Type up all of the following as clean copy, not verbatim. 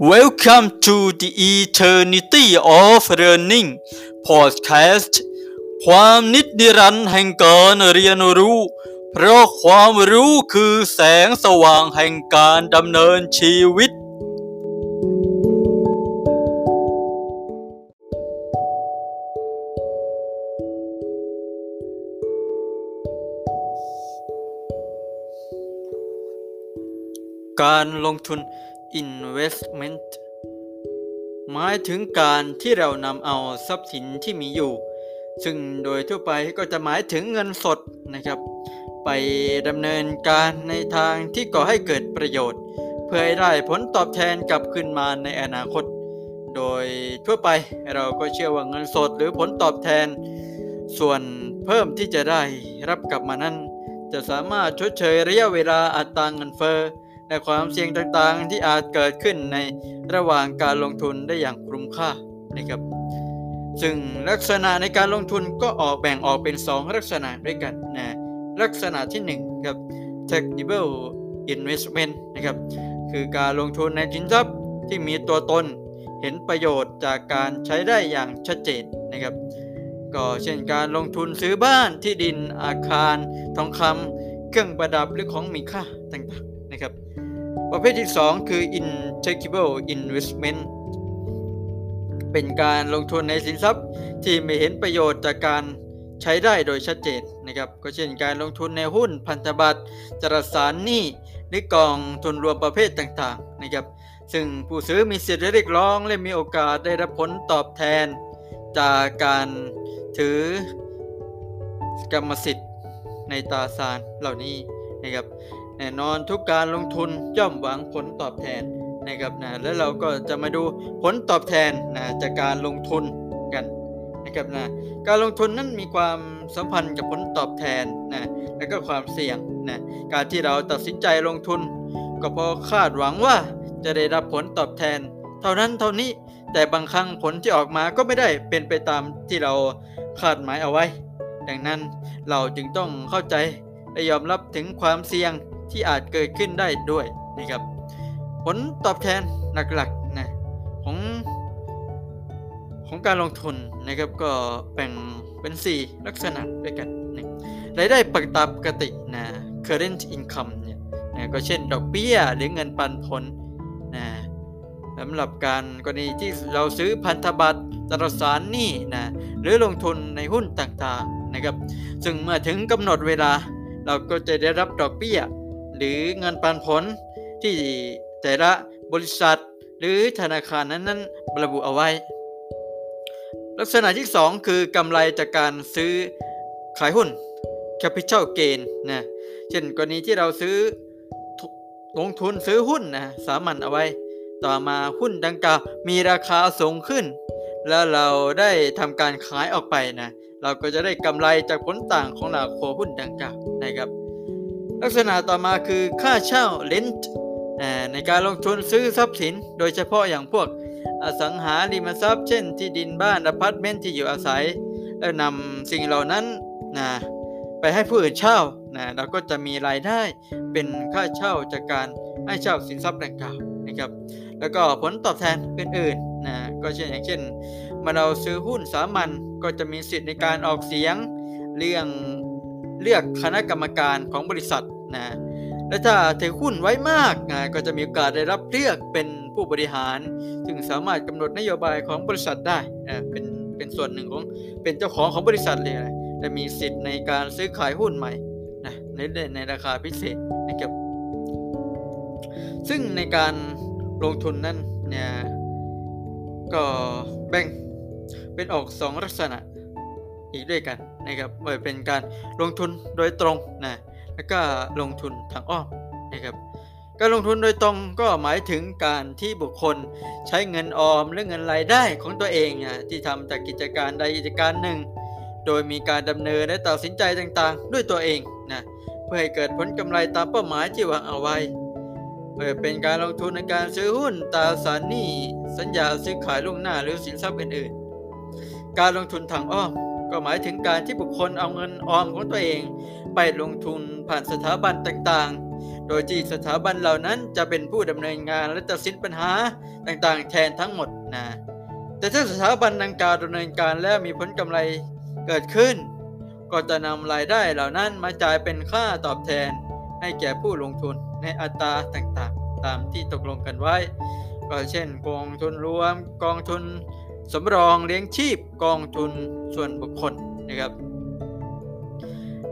Welcome to the Eternity of Learning Podcast ความนิรันดร์แห่งการเรียนรู้เพราะความรู้คือแสงสว่างแห่งการดำเนินชีวิตการลงทุน investment หมายถึงการที่เรานำเอาทรัพย์สินที่มีอยู่ซึ่งโดยทั่วไปก็จะหมายถึงเงินสดนะครับไปดำเนินการในทางที่ก่อให้เกิดประโยชน์เพื่อให้ได้ผลตอบแทนกลับคืนมาในอนาคตโดยทั่วไปเราก็เชื่อว่าเงินสดหรือผลตอบแทนส่วนเพิ่มที่จะได้รับกลับมานั้นจะสามารถชดเชยระยะเวลาอัตราเงินเฟ้อและความเสี่ยงต่างๆที่อาจเกิดขึ้นในระหว่างการลงทุนได้อย่างคุ้มค่านะครับซึ่งลักษณะในการลงทุนก็แบ่งออกเป็น2ลักษณะด้วยกันนะลักษณะที่1ครับ tangible investment นะครับคือการลงทุนในสินทรัพย์ที่มีตัวตนเห็นประโยชน์จากการใช้ได้อย่างชัดเจนนะครับก็เช่นการลงทุนซื้อบ้านที่ดินอาคารทองคำเครื่องประดับหรือของมีค่าต่างๆนะครับประเภทที่2คือ intangible investment เป็นการลงทุนในสินทรัพย์ที่ไม่เห็นประโยชน์จากการใช้ได้โดยชัดเจนนะครับก็เช่นการลงทุนในหุ้นพันธบัตรตราสารหนี้หรือกองทุนรวมประเภทต่างๆนะครับซึ่งผู้ซื้อมีสิทธิ์เรียกร้องและมีโอกาสได้รับผลตอบแทนจากการถือกรรมสิทธิ์ในตราสารเหล่านี้นะครับแน่นอนทุกการลงทุนย่อมหวังผลตอบแทนนะครับนะแล้วเราก็จะมาดูผลตอบแทนนะจากการลงทุนกันนะครับนะการลงทุนนั้นมีความสัมพันธ์กับผลตอบแทนนะและก็ความเสี่ยงนะการที่เราตัดสินใจลงทุนก็เพราะคาดหวังว่าจะได้รับผลตอบแทนเท่านั้นเท่านี้แต่บางครั้งผลที่ออกมาก็ไม่ได้เป็นไปตามที่เราคาดหมายเอาไว้ดังนั้นเราจึงต้องเข้าใจและยอมรับถึงความเสี่ยงที่อาจเกิดขึ้นได้ด้วยนะครับผลตอบแทนหลักๆนะของการลงทุนนะครับก็แบ่งเป็น4ลักษณะด้วยกันนะรายได้ปกตินะ current income เนี่ยนะก็เช่นดอกเบี้ยหรือเงินปันผลนะสำหรับการกรณีที่เราซื้อพันธบัตรตราสารหนี้นะหรือลงทุนในหุ้นต่างๆนะครับซึ่งเมื่อถึงกำหนดเวลาเราก็จะได้รับดอกเบี้ยหรือเงินปันผลที่แต่ละบริษัทหรือธนาคารนั้นระบุเอาไว้ลักษณะที่2คือกำไรจากการซื้อขายหุ้น capital gain นะเช่นกรณีที่เราซื้อลงทุนซื้อหุ้นนะสามัญเอาไว้ต่อมาหุ้นดังกล่าวมีราคาสูงขึ้นแล้วเราได้ทำการขายออกไปนะเราก็จะได้กำไรจากผลต่างของราคาหุ้นดังกล่าวนะครับลักษณะต่อมาคือค่าเช่า rent ในการลงทุนซื้อทรัพย์สินโดยเฉพาะอย่างพวกอสังหาริมทรัพย์เช่นที่ดินบ้านอพาร์ตเมนต์ที่อยู่อาศัยแล้วนำสิ่งเหล่านั้นนะไปให้ผู้อื่นเช่านะเราก็จะมีรายได้เป็นค่าเช่าจากการให้เช่าสินทรัพย์ดังกล่าวนะครับแล้วก็ผลตอบแทนอื่นๆนะก็เช่นอย่างเช่นเมื่อเราซื้อหุ้นสามัญก็จะมีสิทธิ์ในการออกเสียงเลือกคณะกรรมการของบริษัทนะและถ้าถือหุ้นไว้มากนะก็จะมีโอกาสได้รับเลือกเป็นผู้บริหารซึ่งสามารถกำหนดนโยบายของบริษัทได้เป็นส่วนหนึ่งของเป็นเจ้าของบริษัทเลยนะจะมีสิทธิ์ในการซื้อขายหุ้นใหม่นะในราคาพิเศษนะครับซึ่งในการลงทุนนั้นเนี่ยก็แบ่งเป็นออก2ลักษณะอีกด้วยกันนะครับเป็นการลงทุนโดยตรงนะแล้วก็ลงทุนทางอ้อมนะครับการลงทุนโดยตรงก็หมายถึงการที่บุคคลใช้เงินออมและเงินรายได้ของตัวเองที่ทำจากกิจการใดกิจการหนึ่งโดยมีการดำเนินและตัดสินใจต่างๆด้วยตัวเองนะเพื่อให้เกิดผลกำไรตามเป้าหมายที่วางเอาไว้เป็นการลงทุนในการซื้อหุ้นตราสารหนี้สัญญาซื้อขายล่วงหน้าหรือสินทรัพย์อื่นๆการลงทุนทางอ้อมก็หมายถึงการที่บุคคลเอาเงินออมของตัวเองไปลงทุนผ่านสถาบันต่างๆ โดยที่สถาบันเหล่านั้นจะเป็นผู้ดำเนินงานและตัดสินปัญหาต่างๆแทนทั้งหมดนะแต่ถ้าสถาบันดังกล่าวดำเนินการและมีผลกำไรเกิดขึ้นก็จะนำรายได้เหล่านั้นมาจ่ายเป็นค่าตอบแทนให้แก่ผู้ลงทุนในอัตราต่างๆตามที่ตกลงกันไว้ก็เช่นกองทุนรวมกองทุนสำรองเลี้ยงชีพกองทุนส่วนบุคคลนะครับ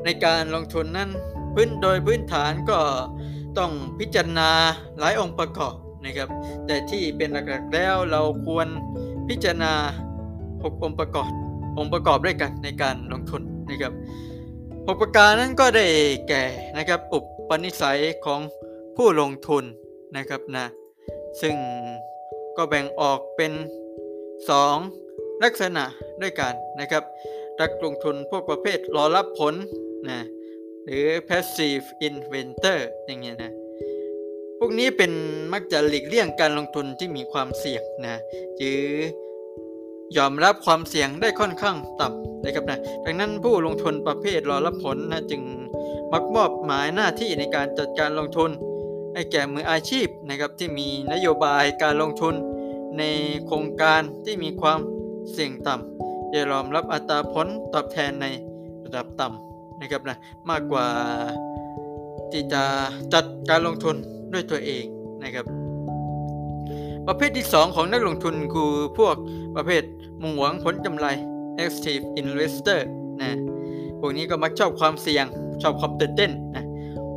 ในการลงทุนนั้นโดยพื้นฐานก็ต้องพิจารณาหลายองค์ประกอบนะครับแต่ที่เป็นหลักๆแล้วเราควรพิจารณา6องค์ประกอบด้วยกันในการลงทุนนะครับ6ประการนั้นก็ได้แก่นะครับอุปนิสัยของผู้ลงทุนนะครับนะซึ่งก็แบ่งออกเป็น2ลักษณะด้วยกันนะครับนักลงทุนพวกประเภทรอรับผลนะหรือ passive investor อย่างเงี้ยนะพวกนี้เป็นมักจะหลีกเลี่ยงการลงทุนที่มีความเสี่ยงนะหรือยอมรับความเสี่ยงได้ค่อนข้างต่ำนะครับนะดังนั้นผู้ลงทุนประเภทรอรับผลนะจึงมักมอบหมายหน้าที่ในการจัดการลงทุนให้แก่มืออาชีพนะครับที่มีนโยบายการลงทุนในโครงการที่มีความเสี่ยงต่ำยอมรับอัตราผลตอบแทนในระดับต่ำนะครับนะมากกว่าที่จะจัดการลงทุนด้วยตัวเองนะครับประเภทที่2ของนักลงทุนคือพวกประเภทมุ่งหวังผลกำไร active investor นะพวกนี้ก็มักชอบความเสี่ยงชอบความตื่นเต้นนะ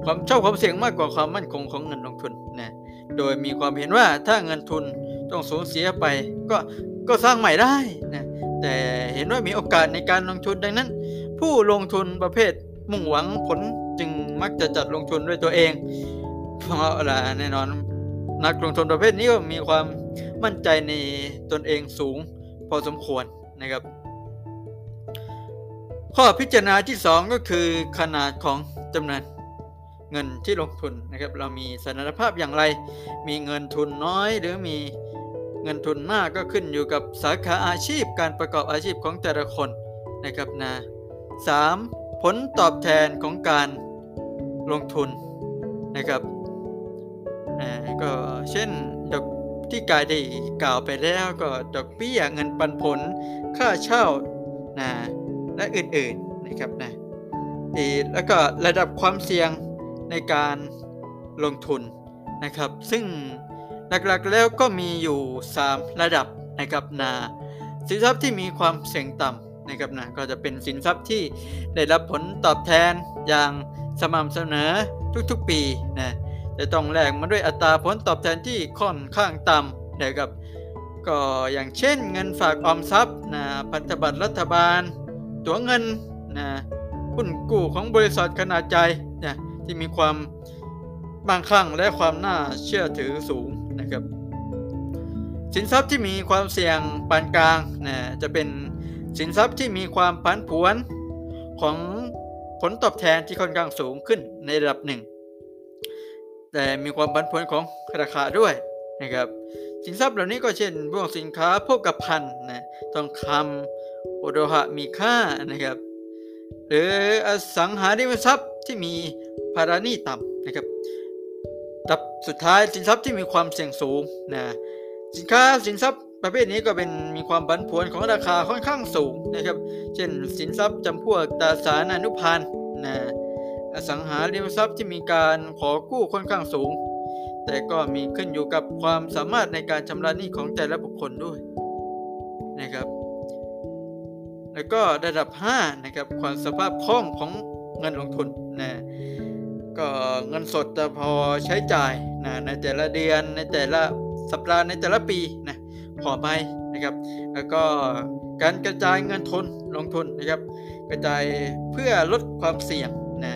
ความชอบความเสี่ยงมากกว่าความมั่นคงของเงินลงทุนนะโดยมีความเห็นว่าถ้าเงินทุนต้องสูญเสียไปก็สร้างใหม่ได้นะแต่เห็นว่ามีโอกาสในการลงทุนดังนั้นผู้ลงทุนประเภทมุ่งหวังผลจึงมักจะจัดลงทุนด้วยตัวเองเพราะล่ะแน่นอนนักลงทุนประเภทนี้ก็มีความมั่นใจในตนเองสูงพอสมควรนะครับข้อพิจารณาที่2ก็คือขนาดของจำนวนเงินที่ลงทุนนะครับเรามีสถานภาพอย่างไรมีเงินทุนน้อยหรือมีเงินทุนมากก็ขึ้นอยู่กับสาขาอาชีพการประกอบอาชีพของแต่ละคนนะครับนะ 3. ผลตอบแทนของการลงทุนนะครับก็เช่นดอกที่กายได้กล่าวไปแล้วก็ดอกเบี้ยเงินปันผลค่าเช่านะและอื่นๆนะครับนะแล้วก็ระดับความเสี่ยงในการลงทุนนะครับซึ่งหลักๆแล้วก็มีอยู่3ระดับนะครับนะสินทรัพย์ที่มีความเสี่ยงต่ำนะครับนะก็จะเป็นสินทรัพย์ที่ได้รับผลตอบแทนอย่างสม่ำเสมอทุกๆปีนะจะต้องแลกมาด้วยอัตราผลตอบแทนที่ค่อนข้างต่ำนะครับก็อย่างเช่นเงินฝากออมทรัพย์นะพันธบัตรรัฐบาลตั๋วเงินนะหุ้นกู้ของบริษัทขนาดใหญ่นะที่มีความบางครั้งและความน่าเชื่อถือสูงนะครับสินทรัพย์ที่มีความเสี่ยงปานกลางนะจะเป็นสินทรัพย์ที่มีความผันผวนของผลตอบแทนที่ค่อนข้างสูงขึ้นในระดับหนึ่งแต่มีความผันผวนของราคาด้วยนะครับสินทรัพย์เหล่านี้ก็เช่นพวกสินค้าโภคภัณฑ์นะทองคำโอโลหะมีค่านะครับหรืออสังหาริมทรัพย์ที่มีภาระหนี้ต่ำนะครับตับสุดท้ายสินทรัพย์ที่มีความเสี่ยงสูงนะสินทรัพย์ประเภทนี้ก็เป็นมีความผันผวนของราคาค่อนข้างสูงนะครับเช่นสินทรัพย์จำพวกตราสารอนุพันธ์นะอสังหาริมทรัพย์ที่มีการขอกู้ค่อนข้างสูงแต่ก็มีขึ้นอยู่กับความสามารถในการชำระหนี้ของแต่ละบุคคลด้วยนะครับแล้วก็ระดับ5นะครับความสภาพคล่องของเงินลงทุนนะก็เงินสดจะพอใช้จ่ายนะในแต่ละเดือนในแต่ละสัปดาห์ในแต่ละปีนะพอไหมนะครับแล้วก็การกระจายเงินทุนลงทุนนะครับกระจายเพื่อลดความเสี่ยงนะ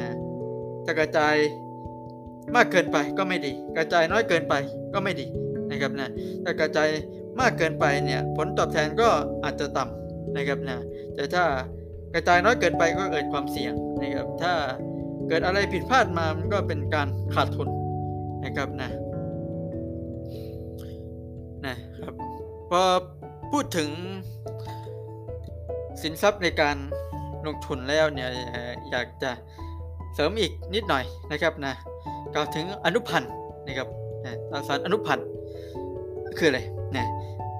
จะกระจายมากเกินไปก็ไม่ดีกระจายน้อยเกินไปก็ไม่ดีนะครับนะถ้ากระจายมากเกินไปเนี่ยผลตอบแทนก็อาจจะต่ำนะครับนะแต่ถ้ากระจายน้อยเกินไปก็เกิดความเสี่ยงนะครับถ้าเกิดอะไรผิดพลาดมามันก็เป็นการขาดทุนนะครับนะครับพอพูดถึงสินทรัพย์ในการลงทุนแล้วเนี่ยอยากจะเสริมอีกนิดหน่อยนะครับนะ กล่าวถึงอนุพันธ์นะครับตราสารอนุพันธ์คืออะไรนะ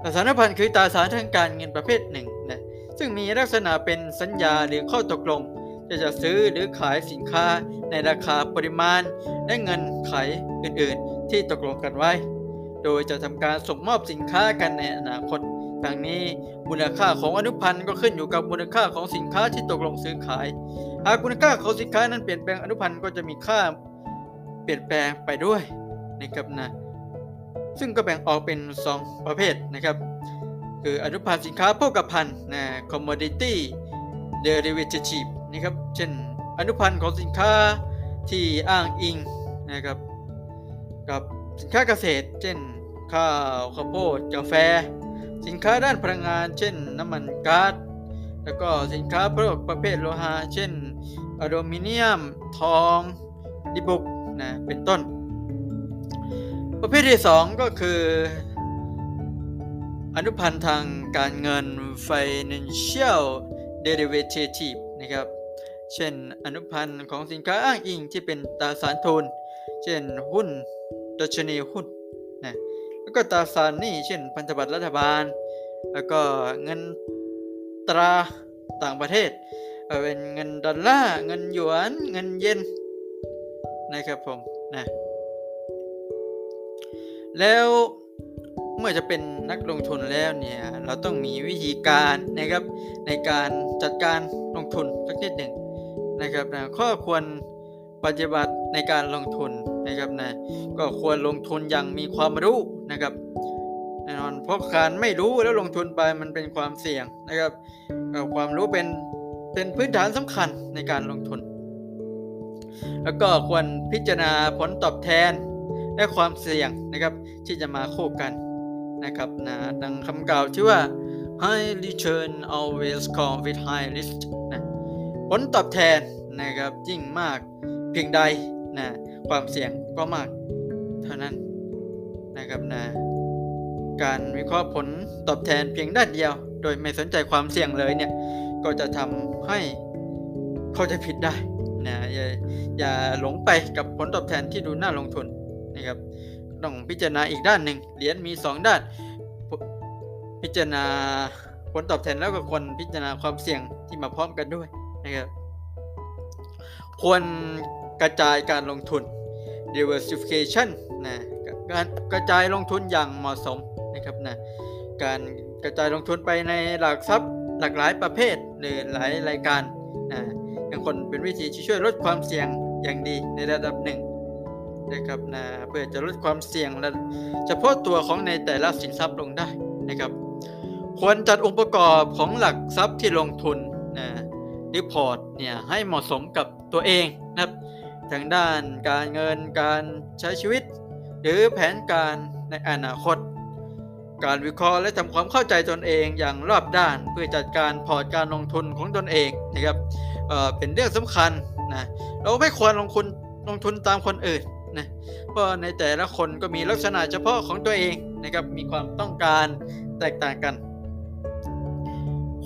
ตราสารอนุพันธ์คือตราสารทางการเงินประเภทหนึ่งนะซึ่งมีลักษณะเป็นสัญญาหรือข้อตกลงจะซื้อหรือขายสินค้าในราคาปริมาณและเงินไขอื่นๆที่ตกลงกันไว้โดยจะทำการส่งมอบสินค้ากันในอนาคตทั้งนี้มูลค่าของอนุพันธ์ก็ขึ้นอยู่กับมูลค่าของสินค้าที่ตกลงซื้อขายหากมูลค่าของสินค้านั้นเปลี่ยนแปลงอนุพันธ์ก็จะมีค่าเปลี่ยนแปลงไปด้วยนะครับนะซึ่งก็แบ่งออกเป็น2ประเภทนะครับคืออนุพันธ์สินค้าโภคภัณฑ์นะ commodity derivative นะครับเช่นอนุพันธ์ของสินค้าที่อ้างอิงนะครับกับสินค้าเกษตรเช่นข้าวข้าวโพดกาแฟสินค้าด้านพลังงานเช่นน้ำมันก๊าซแล้วก็สินค้าประเภทโลหะเช่นอลูมิเนียมทองดิบุกนะเป็นต้นประเภทที่2ก็คืออนุพันธ์ทางการเงิน financial derivative นะครับเช่นอนุพันธ์ของสินค้าอ้างอิงที่เป็นตราสารทุนเช่นหุ้นดัชนีหุ้นนะแล้วก็ตราสารหนี้เช่นพันธบัตรรัฐบาลแล้วก็เงินตราต่างประเทศเป็นเงินดอลลาร์เงินหยวนเงินเยนนะครับผมนะแล้วเมื่อจะเป็นนักลงทุนแล้วเนี่ยเราต้องมีวิธีการนะครับในการจัดการลงทุนสักนิดหนึ่งนะครับนะข้อควรปฏิบัติในการลงทุนนะครับนะก็ควรลงทุนอย่างมีความรู้นะครับแน่นอนเพราะการไม่รู้แล้วลงทุนไปมันเป็นความเสี่ยงนะครับความรู้เป็นพื้นฐานสำคัญในการลงทุนแล้วก็ควรพิจารณาผลตอบแทนและความเสี่ยงนะครับที่จะมาคู่กันนะครับนะดังคำกล่าวที่ว่า high return always come with high risk นะผลตอบแทนนะครับยิ่งมากเพียงใดนะความเสี่ยงก็มากเท่านั้นนะครับนะการวิเคราะห์ผลตอบแทนเพียงด้านเดียวโดยไม่สนใจความเสี่ยงเลยเนี่ยก็จะทำให้เข้าใจผิดได้นะอย่าหลงไปกับผลตอบแทนที่ดูน่าลงทุนนะครับต้องพิจารณาอีกด้านหนึ่งเหรียญมี2ด้านพิจารณาผลตอบแทนแล้วก็ควรพิจารณาความเสี่ยงที่มาพร้อมกันด้วยนะครับควรกระจายการลงทุน diversification นะการกระจายลงทุนอย่างเหมาะสมนะครับนะการกระจายลงทุนไปในหลักทรัพย์หลากหลายประเภทหรือหลายรายการนะอย่างคนเป็นวิธีช่วยลดความเสี่ยงอย่างดีในระดับหนึ่งนะครับนะเพื่อจะลดความเสี่ยงและเฉพาะตัวของในแต่ละสินทรัพย์ลงได้นะครับควรจัดองค์ประกอบของหลักทรัพย์ที่ลงทุนนะหรือพอร์ตเนี่ยให้เหมาะสมกับตัวเองนะครับทางด้านการเงินการใช้ชีวิตหรือแผนการในอนาคตการวิเคราะห์และทำความเข้าใจตนเองอย่างรอบด้านเพื่อจัดการพอร์ตการลงทุนของตนเองนะครับเป็นเรื่องสำคัญนะเราไม่ควรลงทุนตามคนอื่นนะเพราะในแต่ละคนก็มีลักษณะเฉพาะของตัวเองนะครับมีความต้องการแตกต่างกัน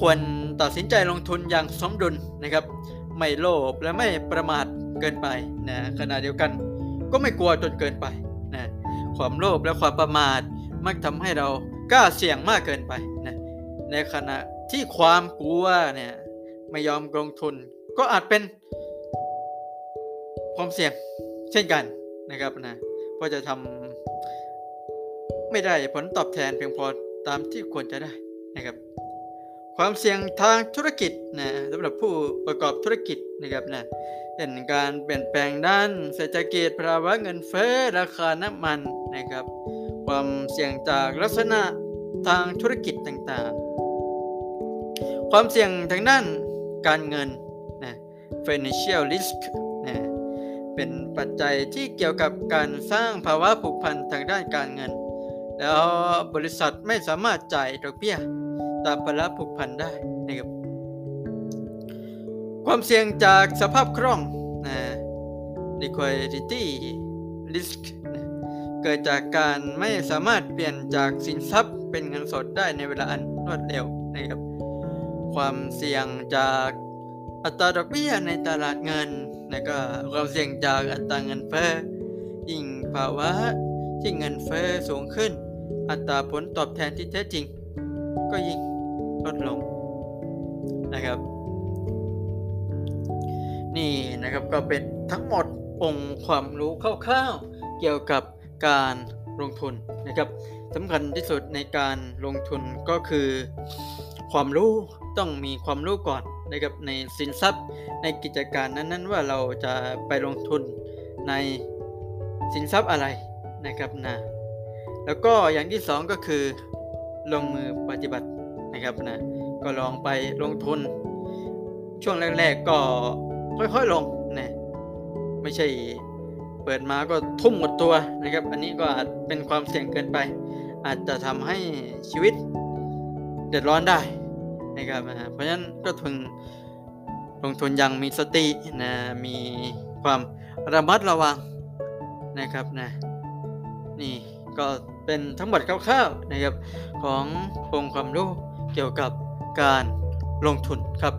ควรตัดสินใจลงทุนอย่างสมดุลนะครับไม่โลภและไม่ประมาทเกินไปนะขณะเดียวกันก็ไม่กลัวจนเกินไปนะความโลภและความประมาทมักทำให้เรากล้าเสี่ยงมากเกินไปนะในขณะที่ความกลัวเนี่ยไม่ยอมลงทุนก็อาจเป็นความเสี่ยงเช่นกันนะครับนะเพราะจะทำไม่ได้ผลตอบแทนเพียงพอตามที่ควรจะได้นะครับความเสี่ยงทางธุรกิจนะสำหรับผู้ประกอบธุรกิจนะครับนะเป็นการเปลี่ยนแปลงด้านเศรษฐกิจภาวะเงินเฟ้อราคาน้ำมันนะครับความเสี่ยงจากลักษณะทางธุรกิจต่างๆความเสี่ยงทางด้านการเงินนะ financial risk นะเป็นปัจจัยที่เกี่ยวกับการสร้างภาวะผูกพันทางด้านการเงินแล้วบริษัทไม่สามารถจ่ายดอกเบี้ยตามภาวะผูกพันได้นะครับความเสี่ยงจากสภาพคล่องนะ liquidity risk นะเกิดจากการไม่สามารถเปลี่ยนจากสินทรัพย์เป็นเงินสดได้ในเวลาอันรวดเร็วนะครับความเสี่ยงจากอัตราดอกเบี้ยในตลาดเงินแล้วก็ความเสี่ยงจากอัตราเงินเฟ้อ ยิ่งภาวะที่เงินเฟ้อสูงขึ้นอัตราผลตอบแทนที่แท้จริงก็ยิ่งลดลงนะครับนี่นะครับก็เป็นทั้งหมดองค์ความรู้คร่าวๆเกี่ยวกับการลงทุนนะครับสำคัญที่สุดในการลงทุนก็คือความรู้ต้องมีความรู้ก่อนนะครับในสินทรัพย์ในกิจการนั้นๆว่าเราจะไปลงทุนในสินทรัพย์อะไรนะครับนะแล้วก็อย่างที่สองก็คือลงมือปฏิบัตินะครับนะก็ลองไปลงทุนช่วงแรกๆก็ค่อยๆลงนะไม่ใช่เปิดมาก็ทุ่มหมดตัวนะครับอันนี้ก็อาจเป็นความเสี่ยงเกินไปอาจจะทำให้ชีวิตเดือดร้อนได้นะครับเพราะฉะนั้นก็พึงลงทุนอย่างมีสตินะมีความระมัดระวังนะครับนะนี่ก็เป็นทั้งหมดคร่าวๆนะครับขององค์ความรู้เกี่ยวกับการลงทุนครับ